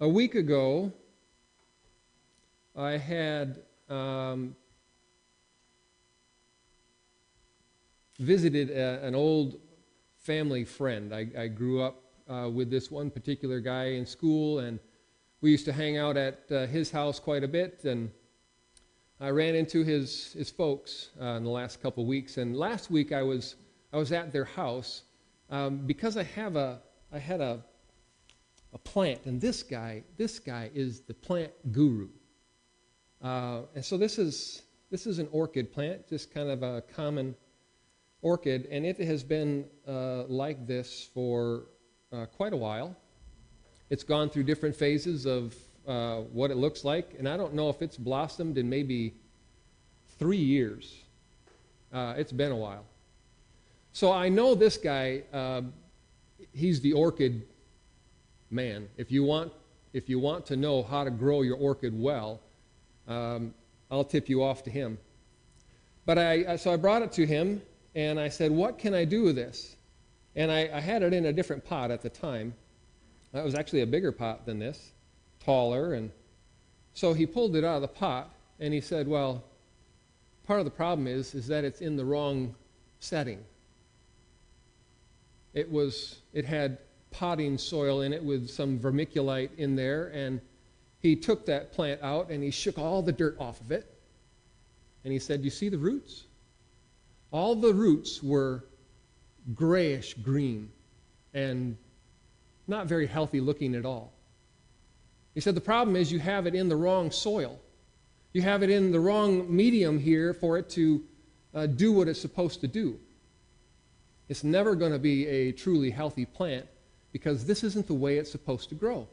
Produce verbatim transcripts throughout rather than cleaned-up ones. A week ago, I had um, visited a, an old family friend. I, I grew up uh, with this one particular guy in school, and we used to hang out at uh, his house quite a bit, and I ran into his, his folks uh, in the last couple weeks, and last week I was I was at their house um, because I have a I had a a plant, and this guy this guy is the plant guru, uh, and so this is this is an orchid plant, just kind of a common orchid, and it has been uh, like this for uh, quite a while. It's gone through different phases of Uh, what it looks like, and I don't know if it's blossomed in maybe three years. Uh, it's been a while. So I know this guy, uh, he's the orchid man. If you want, if you want to know how to grow your orchid well, um, I'll tip you off to him. But I, I, so I brought it to him, and I said, what can I do with this? And I, I had it in a different pot at the time. That was actually a bigger pot than this. Taller, and so he pulled it out of the pot, and he said, well, part of the problem is is that it's in the wrong setting. It was it had potting soil in it with some vermiculite in there, and he took that plant out and he shook all the dirt off of it, and he said, you see the roots? All the roots were grayish green and not very healthy looking at all. He said, the problem is you have it in the wrong soil. You have it in the wrong medium here for it to uh, do what it's supposed to do. It's never going to be a truly healthy plant because this isn't the way it's supposed to grow.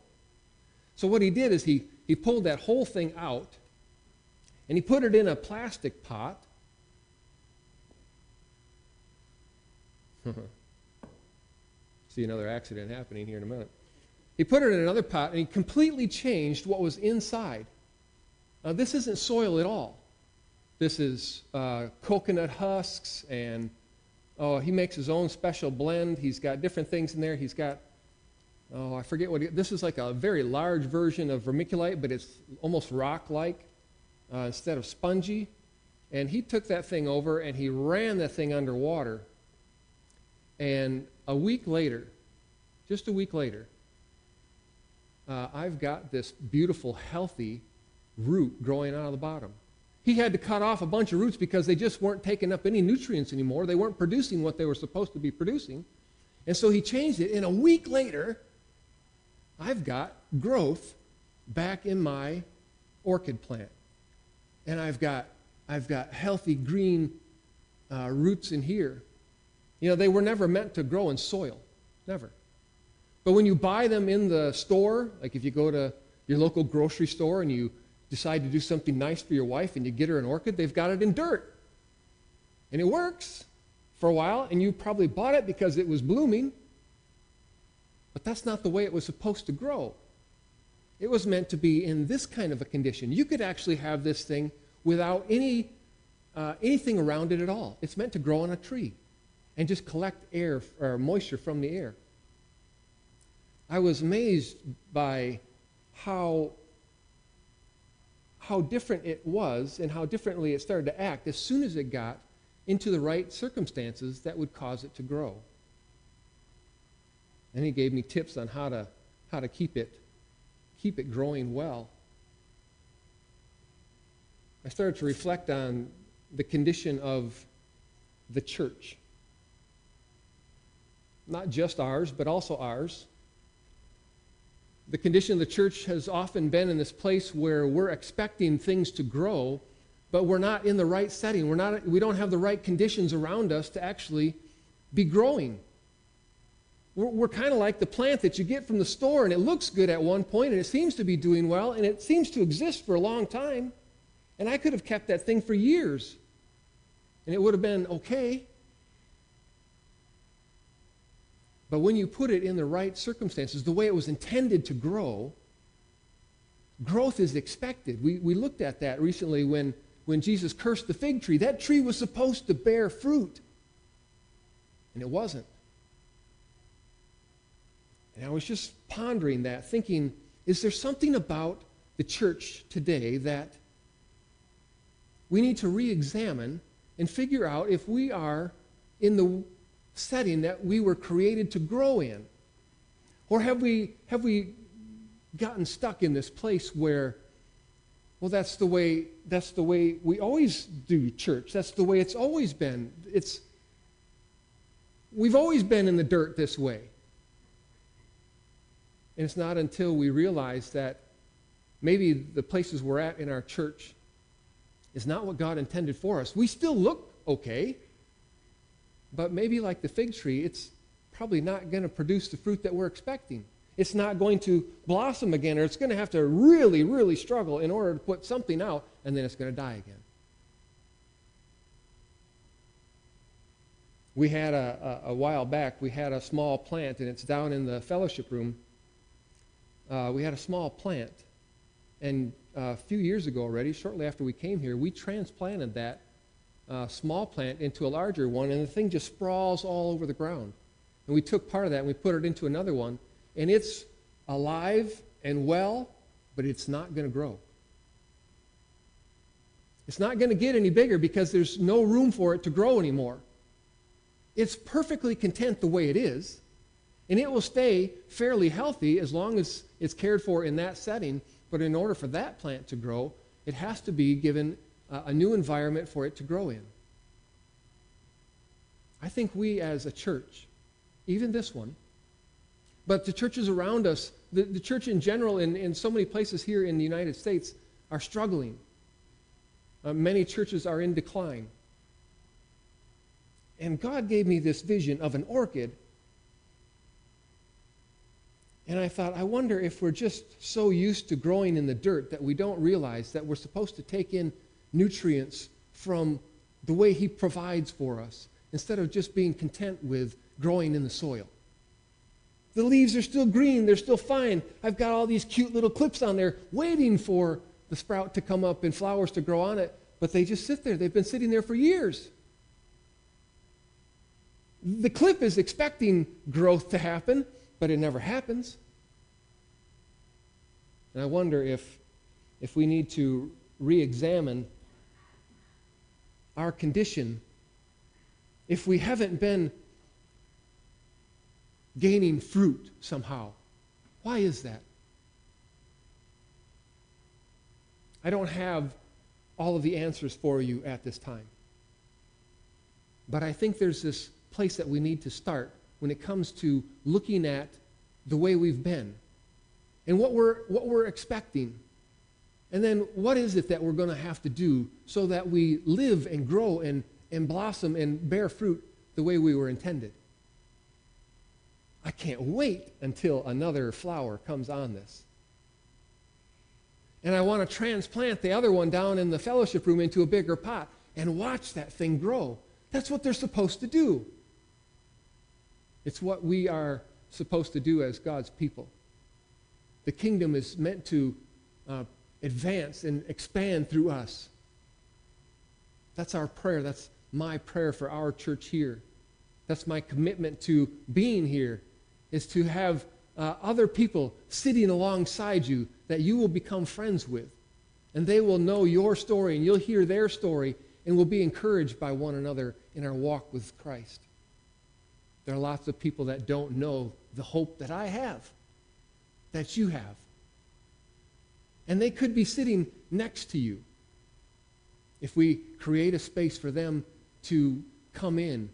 So what he did is he, he pulled that whole thing out, and he put it in a plastic pot. See another accident happening here in a minute. He put it in another pot, and he completely changed what was inside. Now, this isn't soil at all. This is uh, coconut husks, and oh, he makes his own special blend. He's got different things in there. He's got, oh, I forget what he, this is like a very large version of vermiculite, but it's almost rock-like uh, instead of spongy. And he took that thing over, and he ran that thing underwater. And a week later, just a week later, Uh, I've got this beautiful, healthy root growing out of the bottom. He had to cut off a bunch of roots because they just weren't taking up any nutrients anymore. They weren't producing what they were supposed to be producing. And so he changed it, and a week later, I've got growth back in my orchid plant. And I've got, I've got healthy green uh, roots in here. You know, they were never meant to grow in soil, never. But when you buy them in the store, like if you go to your local grocery store and you decide to do something nice for your wife and you get her an orchid, they've got it in dirt. And it works for a while, and you probably bought it because it was blooming. But that's not the way it was supposed to grow. It was meant to be in this kind of a condition. You could actually have this thing without any uh, anything around it at all. It's meant to grow on a tree and just collect air or moisture from the air. I was amazed by how, how different it was and how differently it started to act as soon as it got into the right circumstances that would cause it to grow. And he gave me tips on how to, how to keep it, keep it growing well. I started to reflect on the condition of the church. Not just ours, but also ours. The condition of the church has often been in this place where we're expecting things to grow, but we're not in the right setting. We're not, we don't have the right conditions around us to actually be growing. We're, we're kind of like the plant that you get from the store, and it looks good at one point, and it seems to be doing well, and it seems to exist for a long time. And I could have kept that thing for years, and it would have been okay. But when you put it in the right circumstances, the way it was intended to grow, growth is expected. We, we looked at that recently when, when Jesus cursed the fig tree. That tree was supposed to bear fruit, and it wasn't. And I was just pondering that, thinking is there something about the church today that we need to re-examine and figure out if we are in the setting that we were created to grow in? Or have we, have we gotten stuck in this place where, well, that's the way, that's the way we always do church. That's the way it's always been. It's, we've always been in the dirt this way. And it's not until we realize that maybe the places we're at in our church is not what God intended for us. We still look okay, but maybe like the fig tree, it's probably not going to produce the fruit that we're expecting. It's not going to blossom again, or it's going to have to really, really struggle in order to put something out, and then it's going to die again. We had a, a, a while back, we had a small plant, and it's down in the fellowship room. Uh, we had a small plant, and a few years ago already, shortly after we came here, we transplanted that uh, small plant into a larger one, and the thing just sprawls all over the ground. And we took part of that, and we put it into another one, and it's alive and well, but it's not going to grow. It's not going to get any bigger because there's no room for it to grow anymore. It's perfectly content the way it is, and it will stay fairly healthy as long as it's cared for in that setting. But in order for that plant to grow, it has to be given a, a new environment for it to grow in. I think we as a church, even this one, but the churches around us, the, the church in general in, in so many places here in the United States are struggling. Uh, many churches are in decline. And God gave me this vision of an orchid. And I thought, I wonder if we're just so used to growing in the dirt that we don't realize that we're supposed to take in nutrients from the way He provides for us instead of just being content with growing in the soil. The leaves are still green. They're still fine. I've got all these cute little clips on there waiting for the sprout to come up and flowers to grow on it, but they just sit there. They've been sitting there for years. The clip is expecting growth to happen, but it never happens. And I wonder if, if we need to re-examine our condition, if we haven't been gaining fruit somehow. Why is that? I don't have all of the answers for you at this time. But I think there's this place that we need to start when it comes to looking at the way we've been and what we're, what we're expecting. And then what is it that we're going to have to do so that we live and grow and, and blossom and bear fruit the way we were intended. I can't wait until another flower comes on this. And I want to transplant the other one down in the fellowship room into a bigger pot and watch that thing grow. That's what they're supposed to do. It's what we are supposed to do as God's people. The kingdom is meant to uh, advance and expand through us. That's our prayer. That's my prayer for our church here. That's my commitment to being here, is to have uh, other people sitting alongside you that you will become friends with. And they will know your story, and you'll hear their story, and we'll be encouraged by one another in our walk with Christ. There are lots of people that don't know the hope that I have, that you have. And they could be sitting next to you if we create a space for them to come in.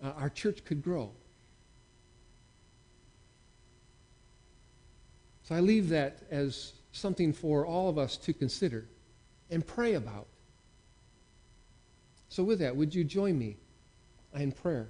Uh, our church could grow. So I leave that as something for all of us to consider and pray about. So with that, would you join me in prayer?